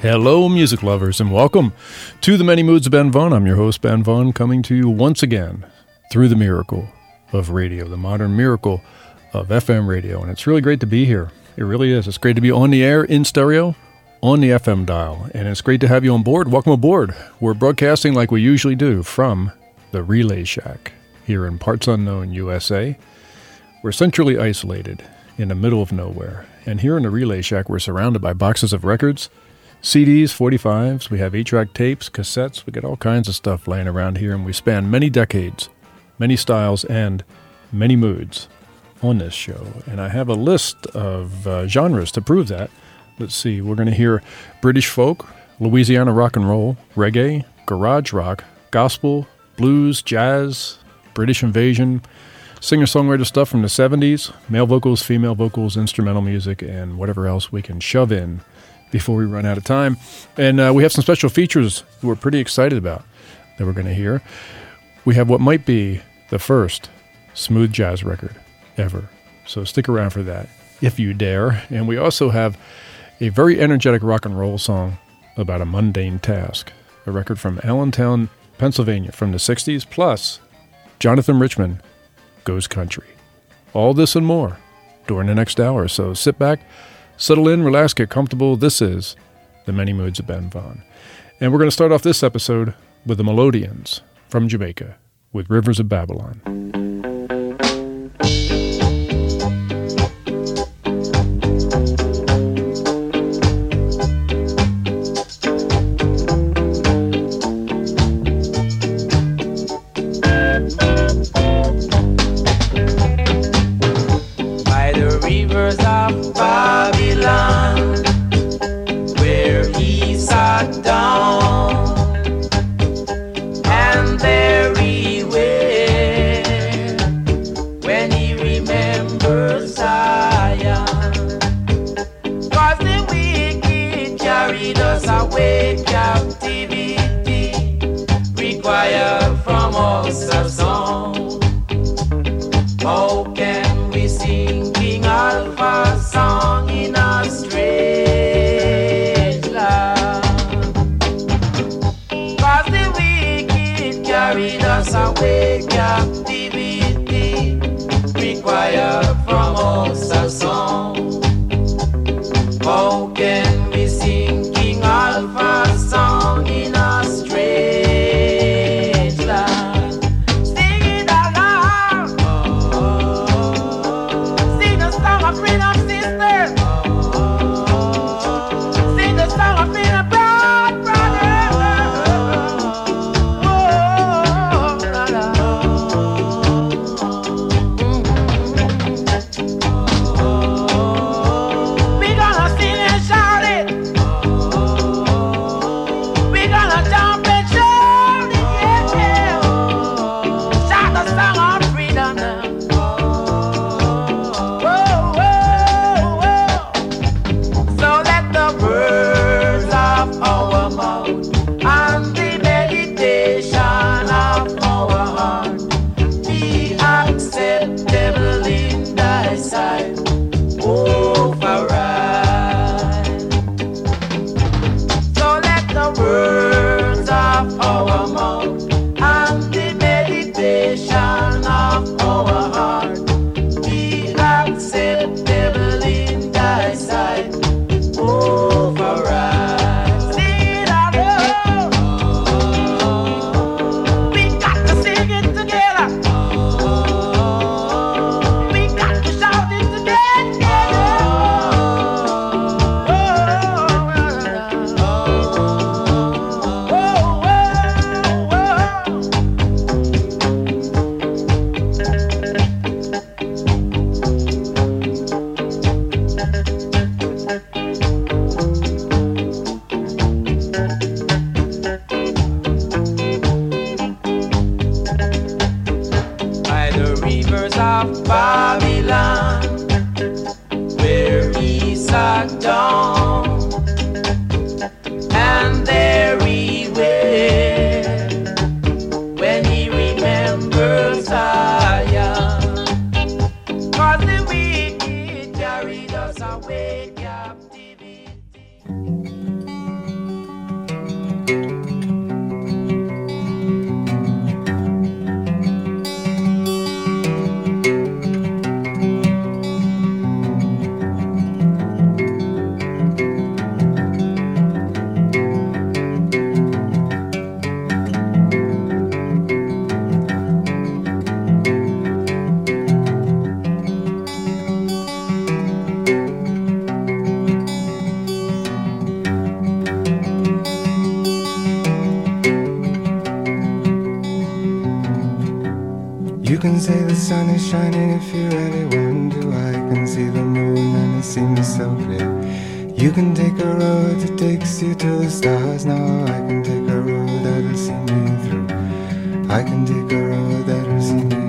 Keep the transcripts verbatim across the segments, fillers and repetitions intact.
Hello, music lovers, and welcome to The Many Moods of Ben Vaughn. I'm your host, Ben Vaughn, coming to you once again through the miracle of radio, the modern miracle of F M radio. And it's really great to be here. It really is. It's great to be on the air, in stereo, on the F M dial. And it's great to have you on board. Welcome aboard. We're broadcasting like we usually do from the Relay Shack here in Parts Unknown, U S A. We're centrally isolated in the middle of nowhere. And here in the Relay Shack, we're surrounded by boxes of records, C Ds, forty-fives, we have eight-track tapes, cassettes, we got all kinds of stuff laying around here, and we span many decades, many styles, and many moods on this show. And I have a list of uh, genres to prove that. Let's see, we're going to hear British folk, Louisiana rock and roll, reggae, garage rock, gospel, blues, jazz, British invasion, singer-songwriter stuff from the seventies, male vocals, female vocals, instrumental music, and whatever else we can shove in before we run out of time. And uh, we have some special features that we're pretty excited about that we're going to hear. We have what might be the first smooth jazz record ever. So stick around for that, if you dare. And we also have a very energetic rock and roll song about a mundane task, a record from Allentown, Pennsylvania from the sixties, plus Jonathan Richman Goes Country. All this and more during the next hour. So sit back, settle in, relax, get comfortable. This is The Many Moods of Ben Vaughn. And we're going to start off this episode with the Melodians from Jamaica with Rivers of Babylon. By the rivers of Babylon, where he sat down, and there he went when he remembered Zion. 'Cause the wicked carried us away captivity, require from us a song. How can we sing King Alpha's song in a strange land? 'Cause the wicked carried us away captivity, require from us a song. How can we sing King Alpha's song in a strange land? can say the sun is shining if you really want to. I can see the moon and it seems so clear. You can take a road that takes you to the stars. Now I can take a road that'll see me through. I can take a road that'll see me through.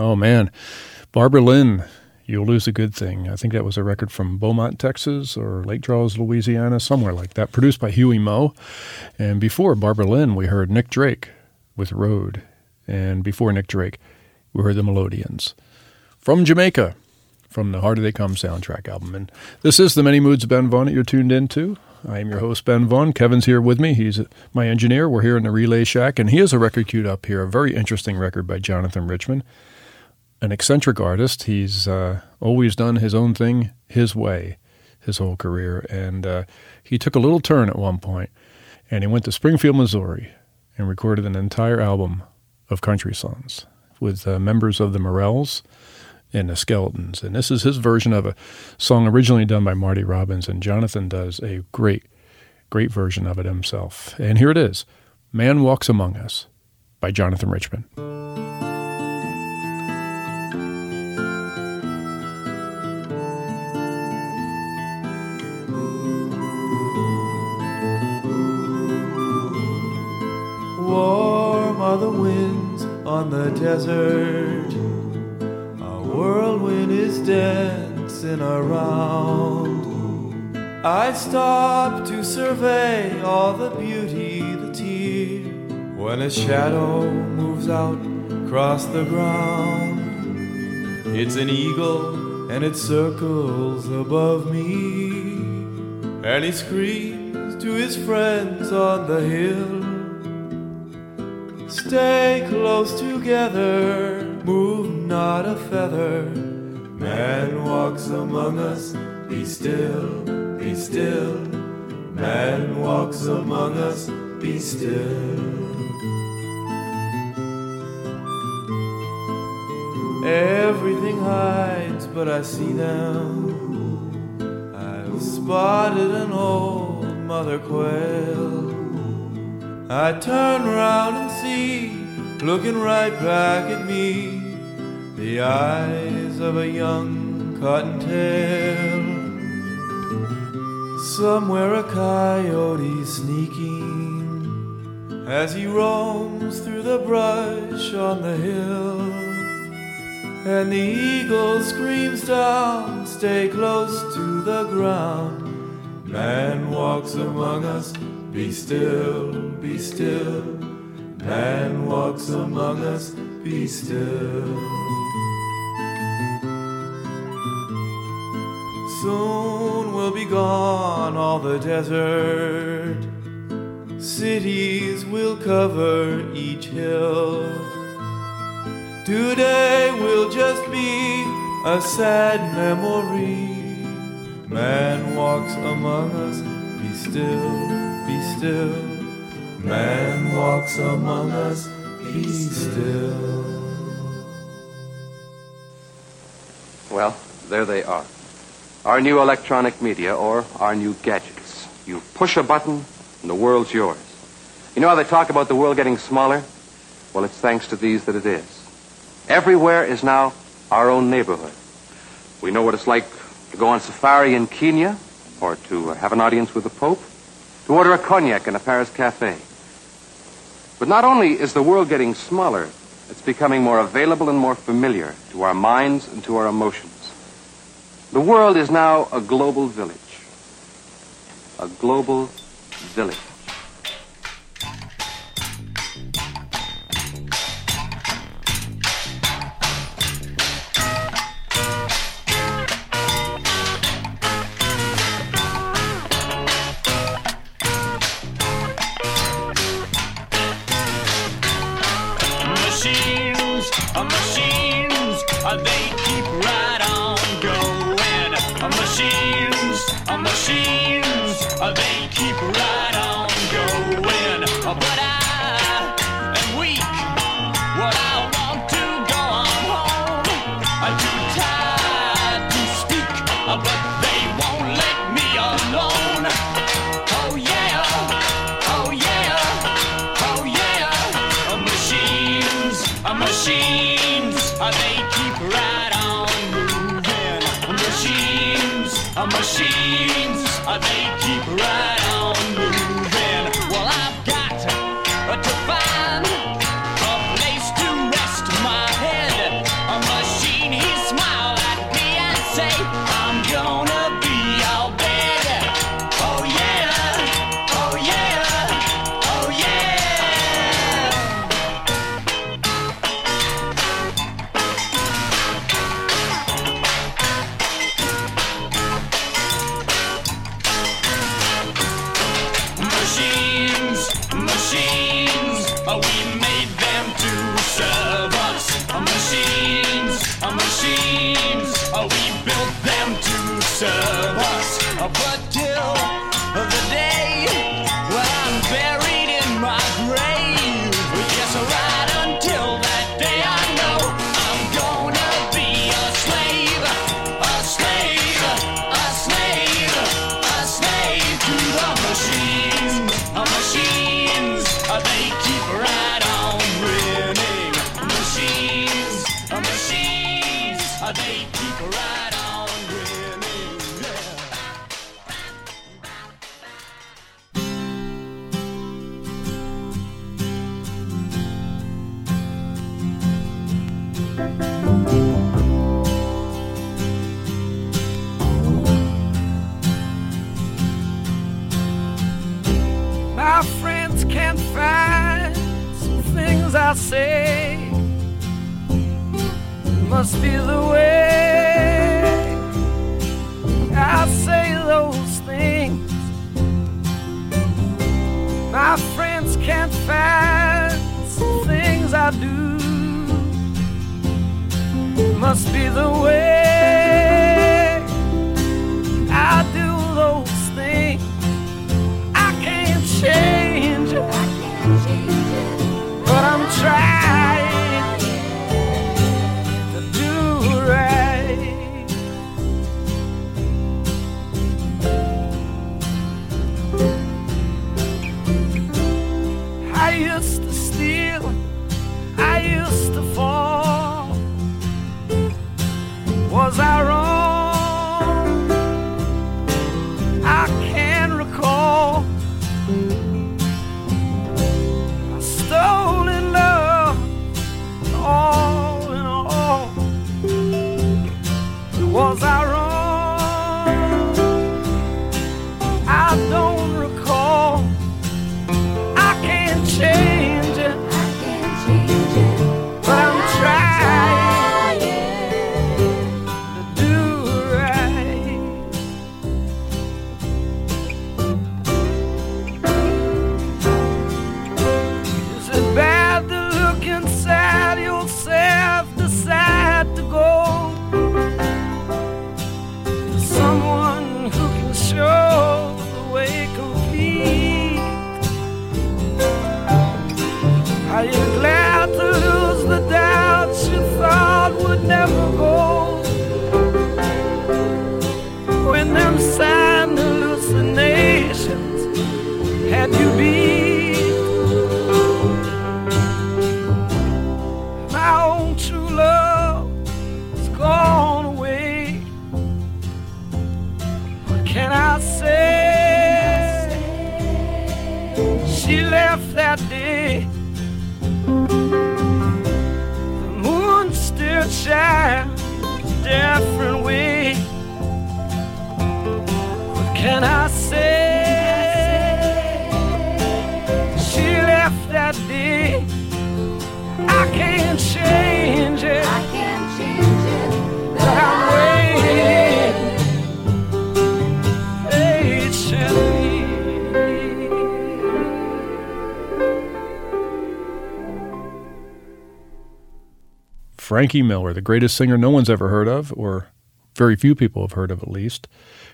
Oh, man. Barbara Lynn, You'll Lose a Good Thing. I think that was a record from Beaumont, Texas, or Lake Charles, Louisiana, somewhere like that, produced by Huey Moe. And before Barbara Lynn, we heard Nick Drake with Road. And before Nick Drake, we heard the Melodians from Jamaica, from the Harder They Come soundtrack album. And this is The Many Moods of Ben Vaughn that you're tuned into. I am your host, Ben Vaughn. Kevin's here with me. He's my engineer. We're here in the Relay Shack, and he has a record queued up here, a very interesting record by Jonathan Richman. An eccentric artist. He's uh, always done his own thing his way his whole career. And uh, he took a little turn at one point, and he went to Springfield, Missouri, and recorded an entire album of country songs with uh, members of the Morels and the Skeletons. And this is his version of a song originally done by Marty Robbins, and Jonathan does a great, great version of it himself. And here it is, Man Walks Among Us by Jonathan Richman. the winds on the desert. A whirlwind is dancing around. I stop to survey all the beauty, the tear, when a shadow moves out across the ground. It's an eagle and it circles above me, and he screams to his friends on the hill, stay close together, move not a feather. Man walks among us, be still, be still. Man walks among us, be still. Everything hides, but I see them. I've spotted an old mother quail. I turn round and see, looking right back at me, the eyes of a young cottontail. Somewhere a coyote's sneaking as he roams through the brush on the hill. And the eagle screams down, stay close to the ground. Man walks among us, be still, be still. Man walks among us, be still. Soon will be gone all the desert. Cities will cover each hill. Today will just be a sad memory. Man walks among us, be still, be still. Man walks among us, be still. Well, there they are. Our new electronic media, or our new gadgets. You push a button and the world's yours. You know how they talk about the world getting smaller? Well, it's thanks to these that it is. Everywhere is now our own neighborhood. We know what it's like to go on safari in Kenya, or to have an audience with the Pope, to order a cognac in a Paris cafe. But not only is the world getting smaller, it's becoming more available and more familiar to our minds and to our emotions. The world is now a global village. A global village. I say, must be the way I say those things. My friends can't find some things I do. Must be the way I do those things. I can't change it, I can't change it, but I'm trying to do right. I used to steal, I used to fall. Was I wrong? Was I wrong? I don't recall. I can't change it, I can't change it, but I'm trying to do right. Is it bad to look inside yourself, decide to go? Are you glad to lose the doubts you thought would never go? When them sad hallucinations had you beat, my own true love is gone away. What can I say? She left that day. Shine a different way. What can I say? She left that day. I can't change it. I can't change it. But I'm waiting patiently. Frankie Miller, the greatest singer no one's ever heard of, or very few people have heard of at least.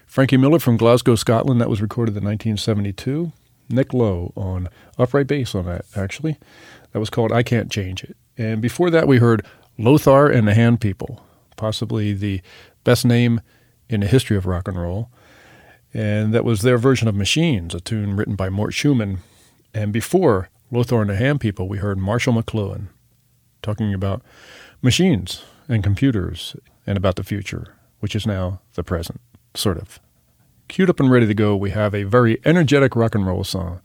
Frankie Miller from Glasgow, Scotland. That was recorded in nineteen seventy-two. Nick Lowe on upright bass on that, actually. That was called I Can't Change It. And before that, we heard Lothar and the Hand People, possibly the best name in the history of rock and roll. And that was their version of Machines, a tune written by Mort Shuman. And before Lothar and the Hand People, we heard Marshall McLuhan talking about machines and computers and about the future, which is now the present, sort of. Queued up and ready to go, we have a very energetic rock and roll song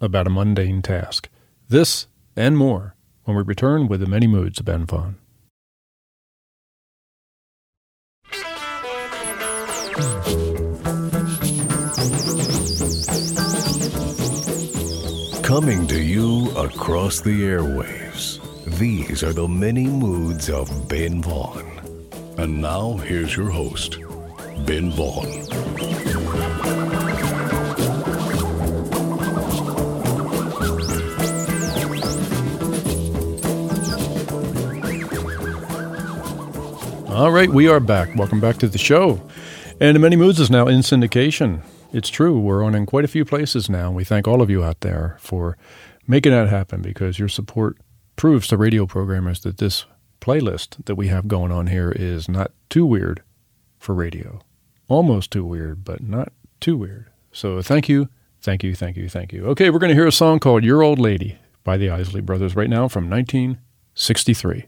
about a mundane task. This and more when we return with The Many Moods of Ben Vaughn. Coming to you across the airwaves. These are the many moods of Ben Vaughn. And now, here's your host, Ben Vaughn. All right, we are back. Welcome back to the show. And The Many Moods is now in syndication. It's true, we're on in quite a few places now. We thank all of you out there for making that happen, because your support proves to radio programmers that this playlist that we have going on here is not too weird for radio. Almost too weird, but not too weird. So thank you, thank you, thank you, thank you. Okay, we're going to hear a song called Your Old Lady by the Isley Brothers right now from nineteen sixty-three.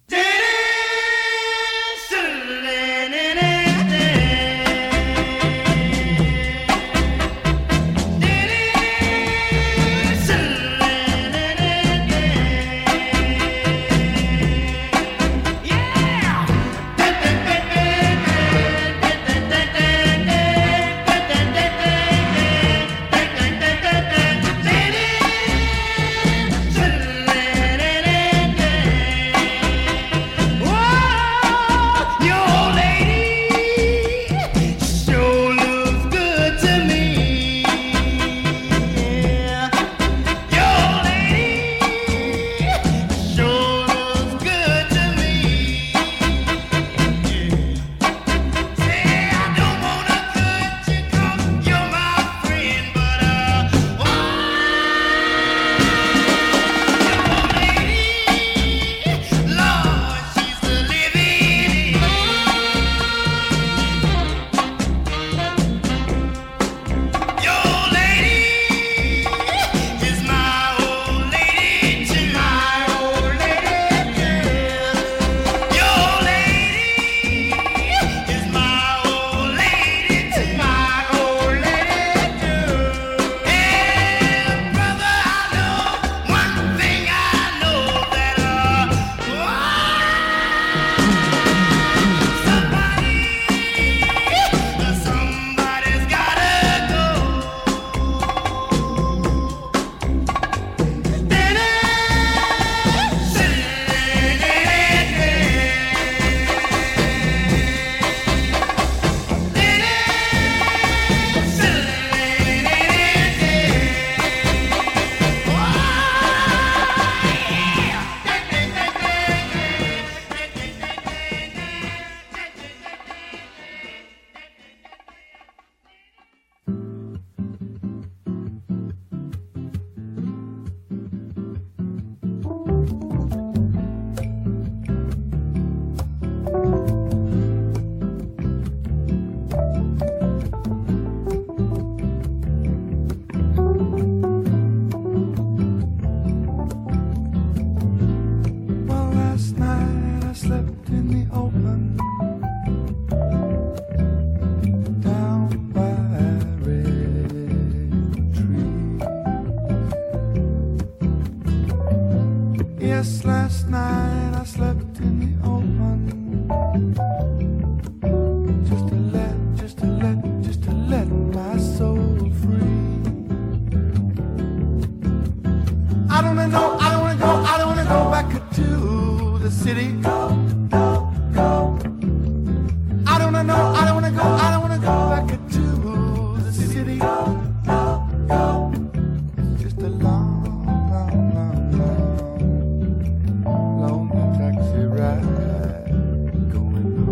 open down by a red tree. Yes, last night I slept in the open, just to let, just to let, just to let my soul free. I don't wanna go, I don't wanna go, I don't wanna go back to the city. Going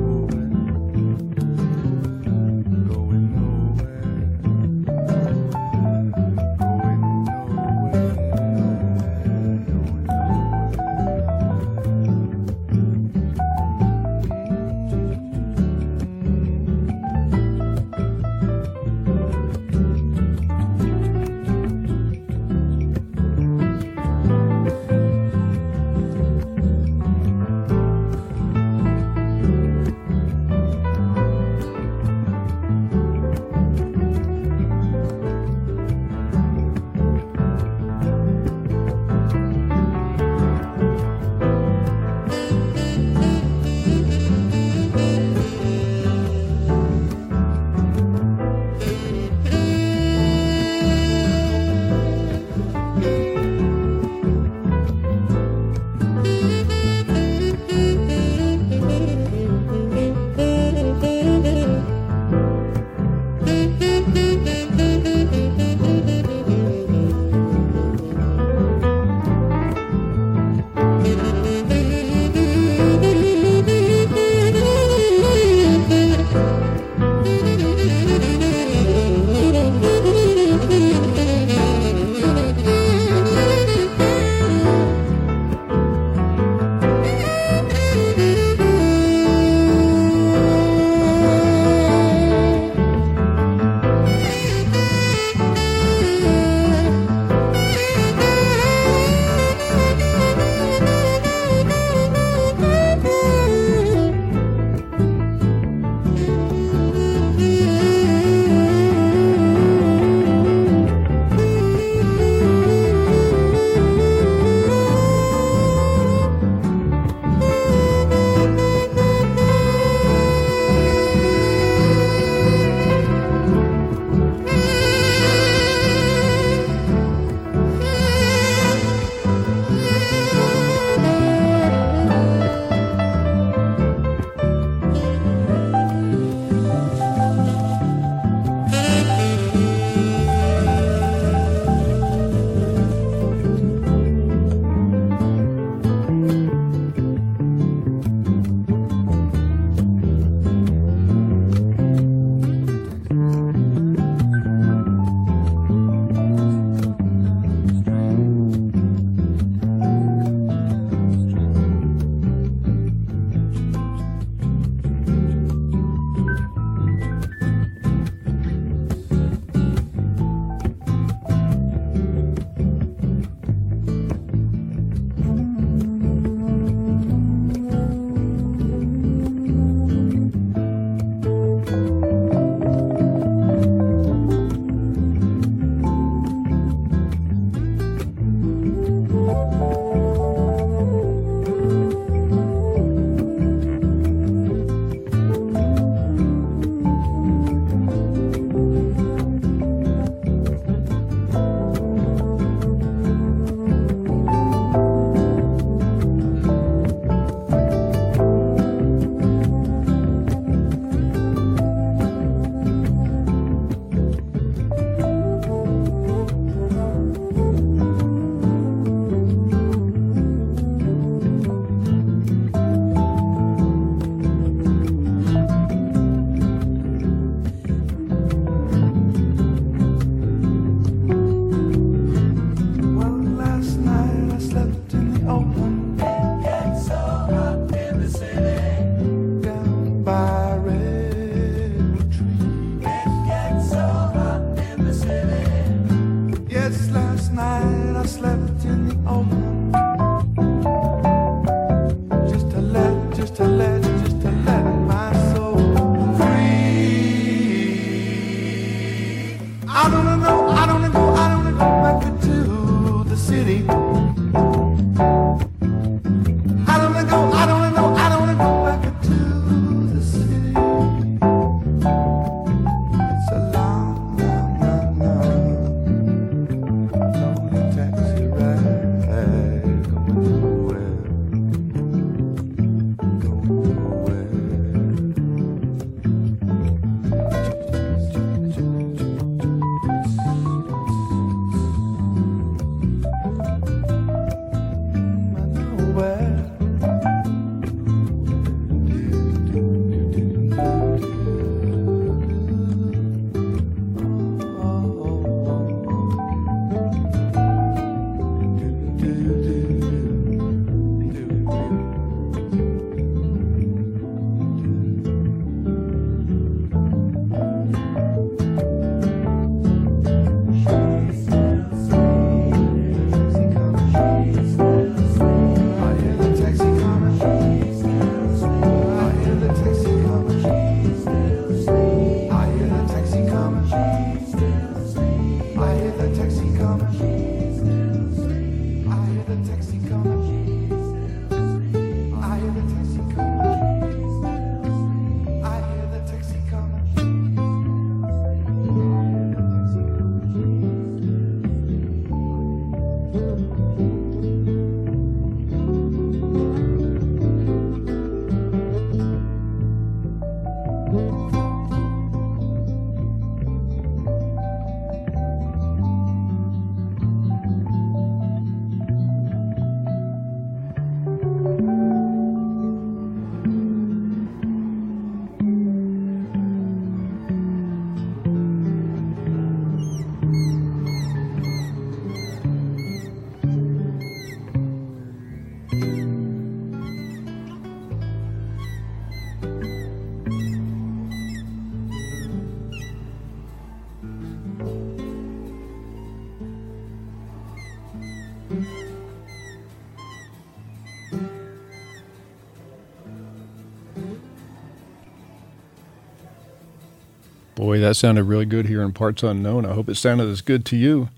Boy, that sounded really good here in Parts Unknown. I hope it sounded as good to you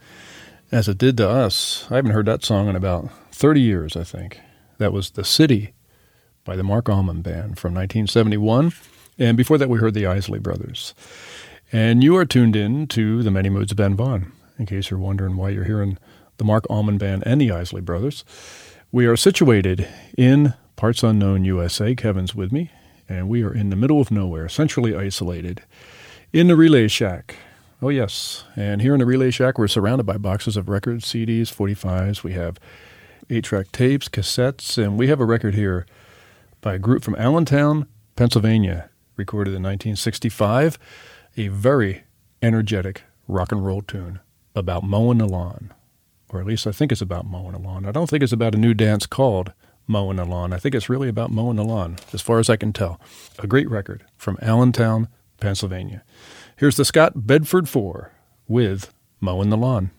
as it did to us. I haven't heard that song in about thirty years, I think. That was The City by the Mark Almond Band from nineteen seventy-one. And before that, we heard the Isley Brothers. And you are tuned in to The Many Moods of Ben Vaughn, in case you're wondering why you're hearing the Mark Almond Band and the Isley Brothers. We are situated in Parts Unknown, U S A. Kevin's with me, and we are in the middle of nowhere, centrally isolated, in the Relay Shack. Oh, yes. And here in the Relay Shack, we're surrounded by boxes of records, C Ds, forty-fives. We have eight-track tapes, cassettes, and we have a record here by a group from Allentown, Pennsylvania, recorded in nineteen sixty-five, a very energetic rock and roll tune about mowing the lawn, or at least I think it's about mowing the lawn. I don't think it's about a new dance called Mowing the Lawn. I think it's really about mowing the lawn, as far as I can tell. A great record from Allentown, Pennsylvania. Here's the Scott Bedford Four with Mowing the Lawn.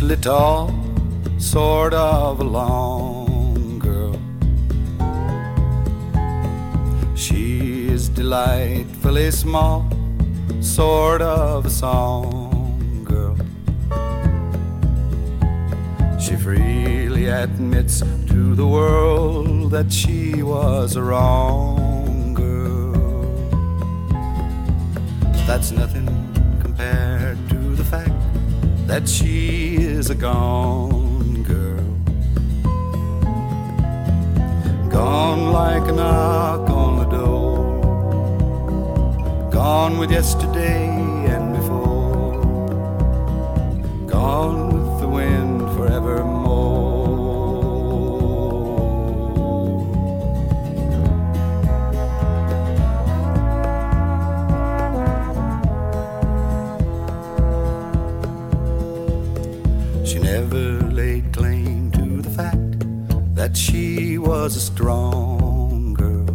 fiercely tall, sort of a long girl. She is delightfully small, sort of a song girl. She freely admits to the world that she was a wrong girl. That's nothing compared to the fact that she is a gone girl. Gone like a knock on the door, gone with yesterday and before, gone with the wind forevermore. She never laid claim to the fact that she was a strong girl.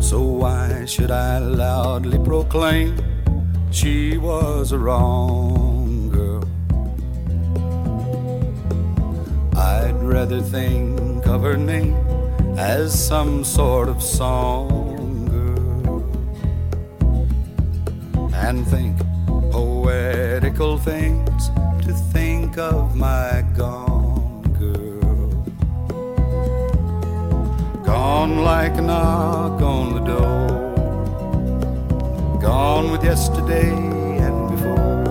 So why should I loudly proclaim she was a wrong girl? I'd rather think of her name as some sort of song girl, and think poetical things to think of my gone. Gone like a knock on the door, gone with yesterday and before,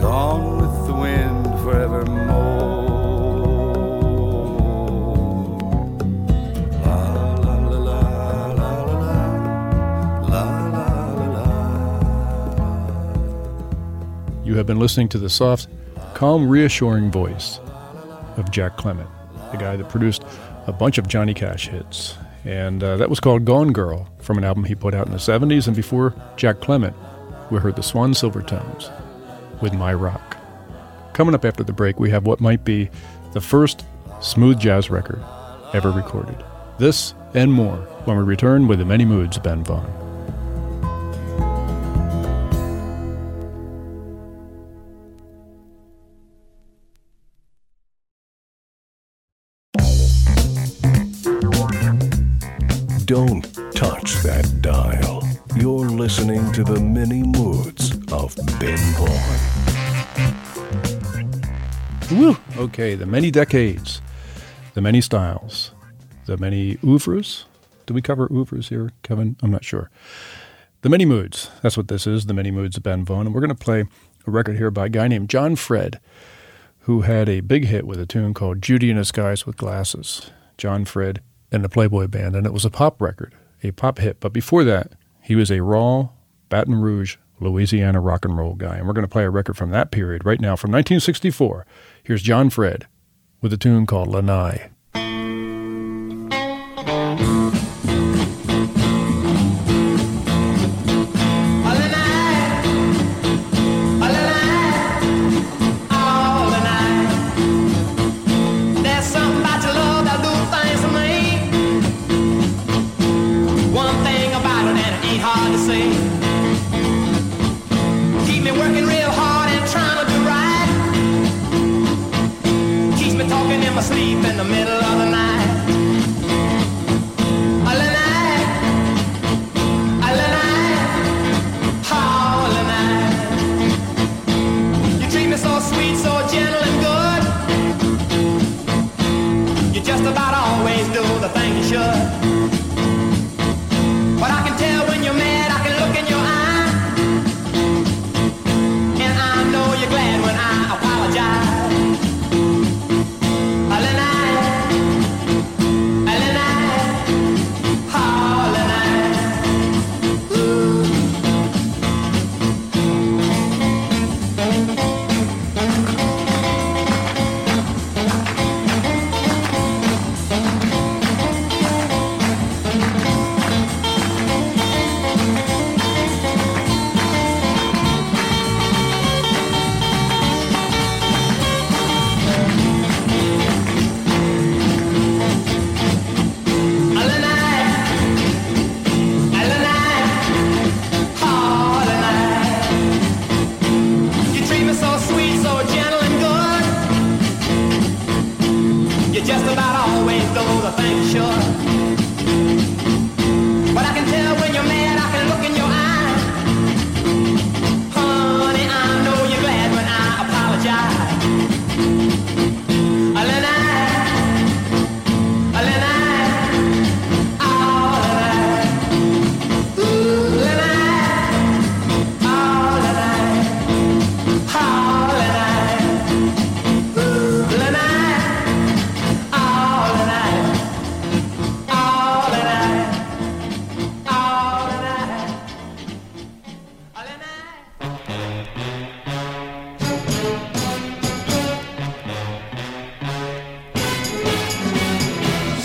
gone with the wind forevermore. You have been listening to the soft, calm, reassuring voice of Jack Clement, the guy that produced a bunch of Johnny Cash hits, and uh, that was called Gone Girl, from an album he put out in the seventies, and before Jack Clement, we heard the Swan Silvertones with My Rock. Coming up after the break, we have what might be the first smooth jazz record ever recorded. This and more when we return with The Many Moods, Ben Vaughn. Don't touch that dial. You're listening to the many moods of Ben Vaughn. Woo! Okay, the many decades, the many styles, the many oeuvres. Do we cover oeuvres here, Kevin? I'm not sure. The many moods. That's what this is, the many moods of Ben Vaughn. And we're going to play a record here by a guy named John Fred, who had a big hit with a tune called Judy and His Guys with Glasses. John Fred and the Playboy Band, and it was a pop record, a pop hit. But before that, he was a raw Baton Rouge, Louisiana rock and roll guy, and we're going to play a record from that period right now, from nineteen sixty-four. Here's John Fred with a tune called Lanai. Lanai, ain't sure. But I can tell when you're mad, I can look in your eyes. Honey, I know you're glad when I apologize. A little night, a little night, all the night. Ooh, the night, all the night, all the night. Ooh, the night, all the night, all the night, all the night, all the night.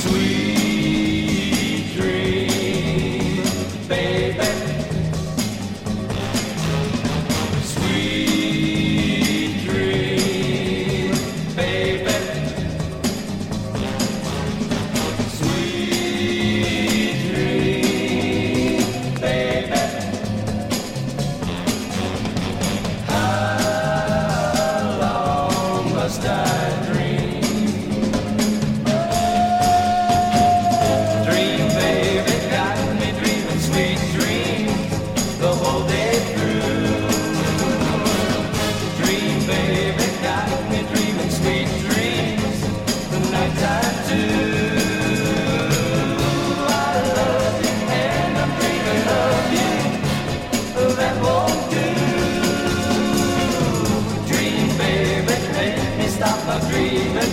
Sweet dream, baby. Sweet dream, baby. Sweet dream, baby. How long must I dream? Dream, baby, got me dreaming sweet dreams the whole day through. Dream, baby, got me dreaming sweet dreams the night time too. I love you and I'm dreaming of you. That won't do. Dream, baby, make me stop my dreaming.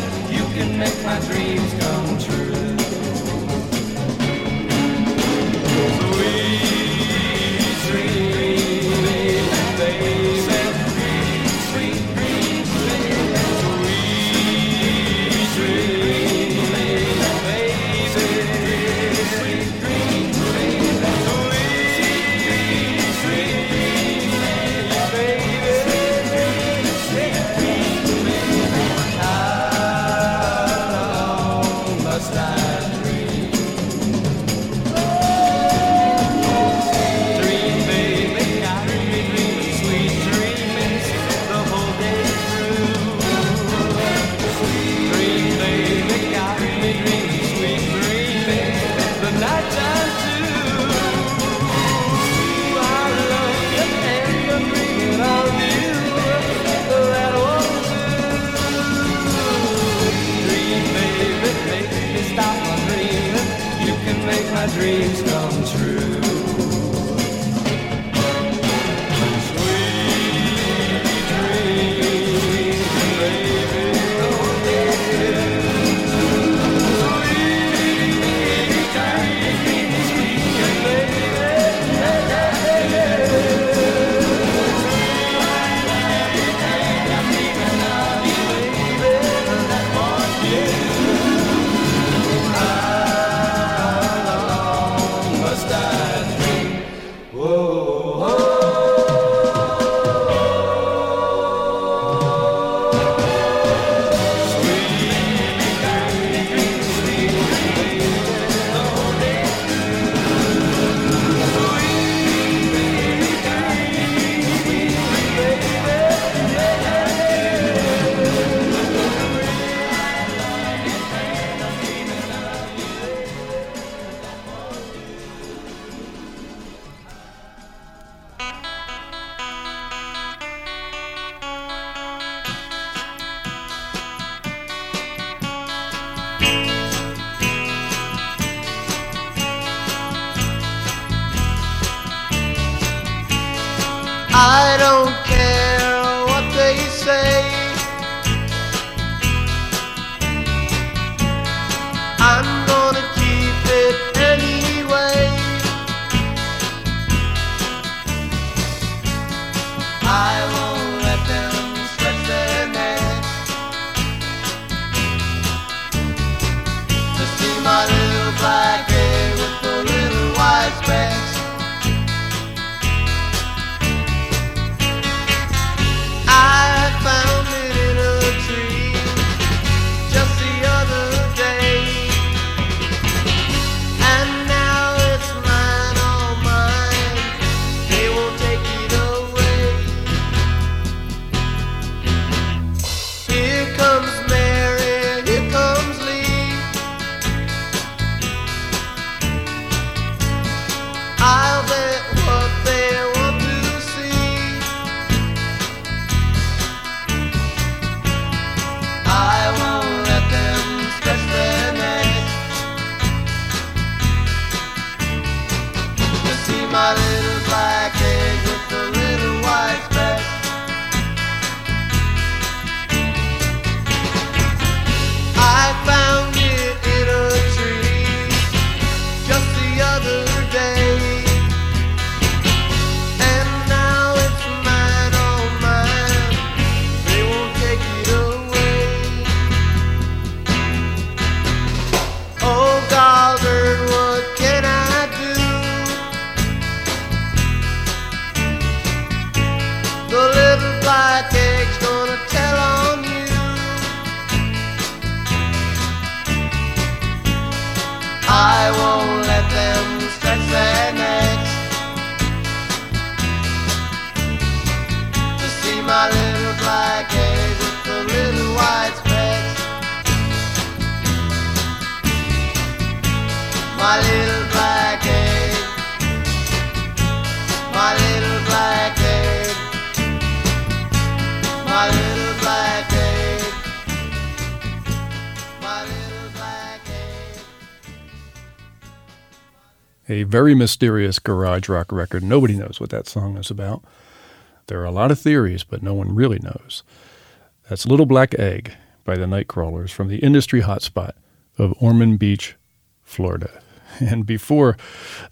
You can make my dreams come true. Dreams come true. I don't care what they say. I'm gonna keep it anyway. I won't let them stretch their necks to see my little black egg with the little white specks. my little black egg, my little black egg, my little black egg, my little black egg. A very mysterious garage rock record. Nobody knows what that song is about. There are a lot of theories, but no one really knows. That's Little Black Egg by the Nightcrawlers from the industry hotspot of Ormond Beach, Florida. And before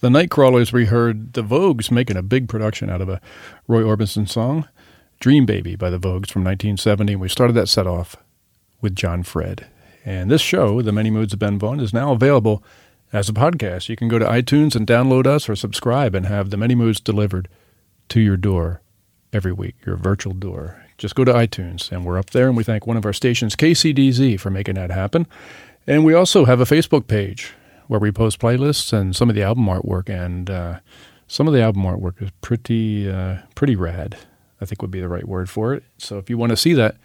the Nightcrawlers, we heard the Vogues making a big production out of a Roy Orbison song, Dream Baby by the Vogues from nineteen seventy. And we started that set off with John Fred. And this show, The Many Moods of Ben Vaughn, is now available as a podcast. You can go to iTunes and download us or subscribe and have The Many Moods delivered to your door every week, your virtual door. Just go to iTunes, and we're up there, and we thank one of our stations, K C D Z, for making that happen. And we also have a Facebook page where we post playlists and some of the album artwork, and uh, some of the album artwork is pretty uh, pretty rad, I think would be the right word for it. So if you want to see that,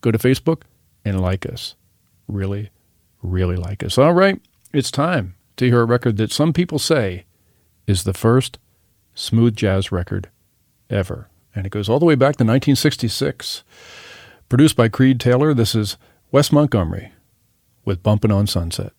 go to Facebook and like us. Really, really like us. All right, it's time to hear a record that some people say is the first smooth jazz record ever. And it goes all the way back to nineteen sixty-six. Produced by Creed Taylor, this is Wes Montgomery with Bumpin' on Sunset.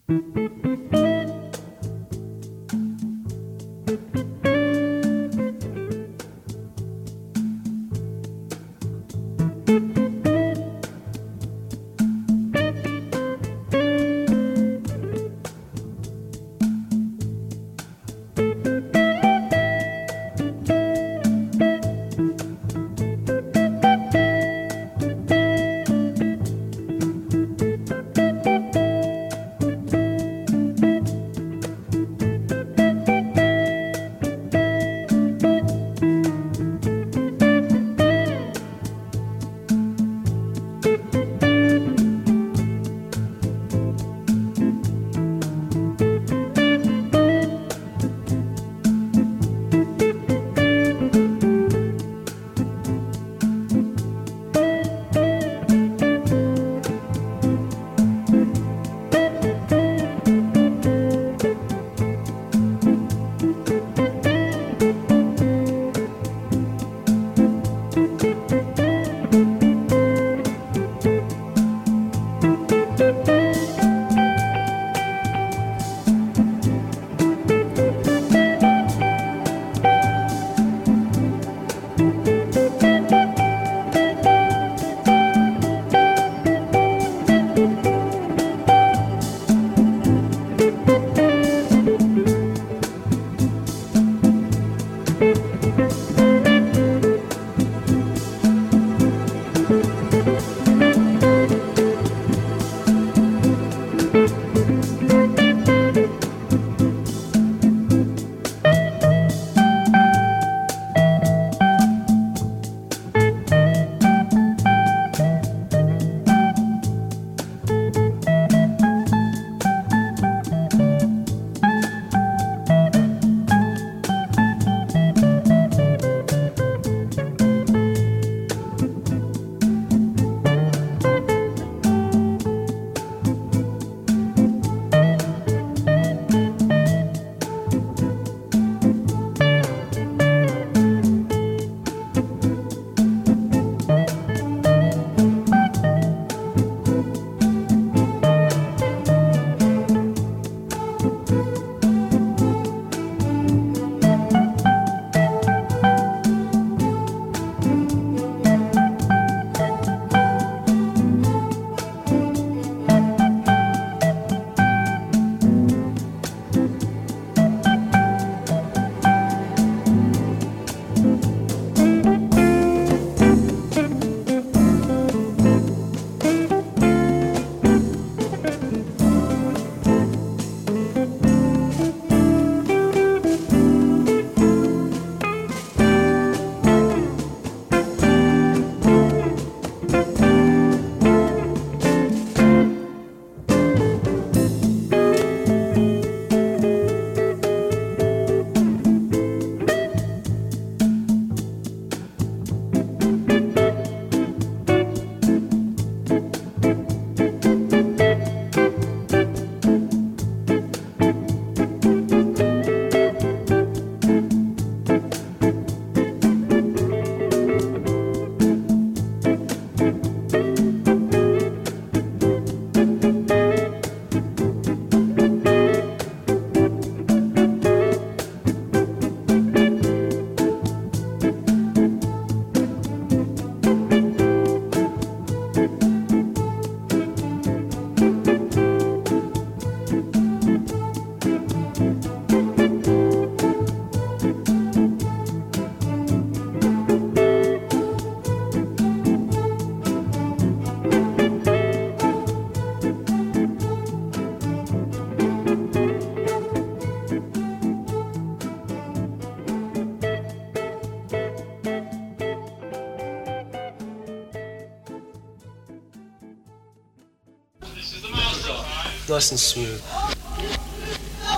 Nice and smooth. Fa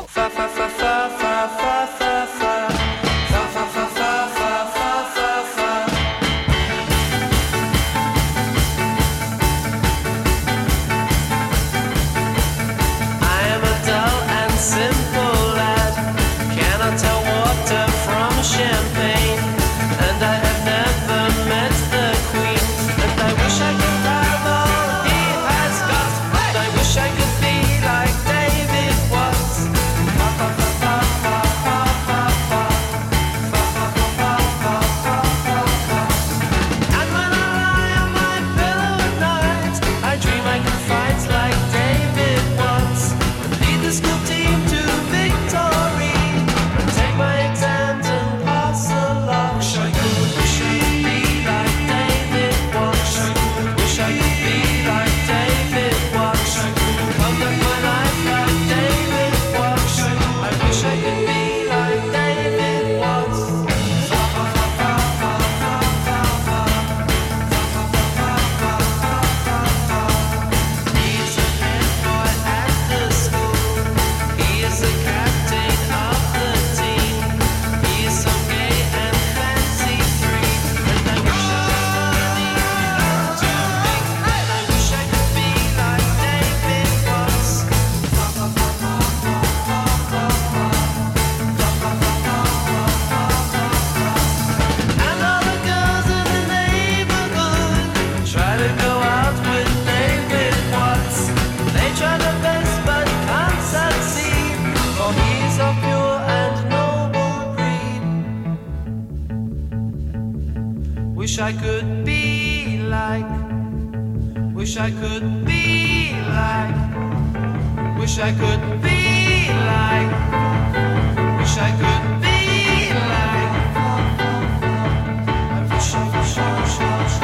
fa fa fa fa fa fa fa. Fa fa fa fa fa fa fa fa. I am a dull and simple lad. Cannot tell water from champagne. And I have never met the Queen. And I wish I could have all he has got. And I wish I could be like David was. Fa fa fa fa fa fa fa fa. Fa fa fa fa fa fa fa fa. And when I lie on my pillow at night, I dream I can fight like David was. And lead the school team to victory. And take my exams and pass along. Wish I could, wish I could be like David was. Wish I could, wish I could be like David was. Wish I could conduct my life like David was. Wish I could, I wish I could be like David was. Fa fa fa fa fa fa fa fa. Fa fa fa fa fa fa fa fa. He's a head boy at the school. He is the captain of the team. He is so gay and fancy free. And I wish I could be like David. And I wish I could be like David was. Fa fa fa fa fa fa fa fa. Fa fa fa fa fa fa fa fa. And all the girls in the neighborhood try to go out with David Watts. They try their best but can't succeed. For he's of pure and noble breed. Wish I could be like. Wish I could be like. Wish I could be like. Wish I could be like. I wish I wish I wish I wish I wish I.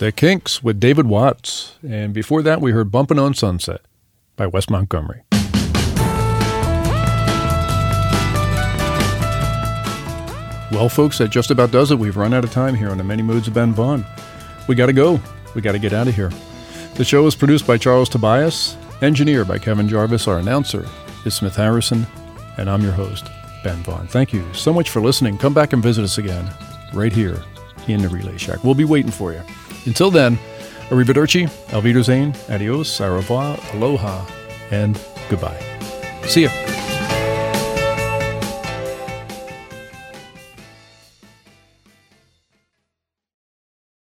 The Kinks with David Watts, and before that we heard Bumpin' on Sunset by Wes Montgomery. Well, folks, that just about does it. We've run out of time here on the Many Moods of Ben Vaughn. We got to go. We got to get out of here. The show is produced by Charles Tobias, engineered by Kevin Jarvis. Our announcer is Smith Harrison, and I'm your host, Ben Vaughn. Thank you so much for listening. Come back and visit us again right here in the Relay Shack. We'll be waiting for you. Until then, arrivederci, alvido zane, adios, au revoir, aloha, and goodbye. See ya.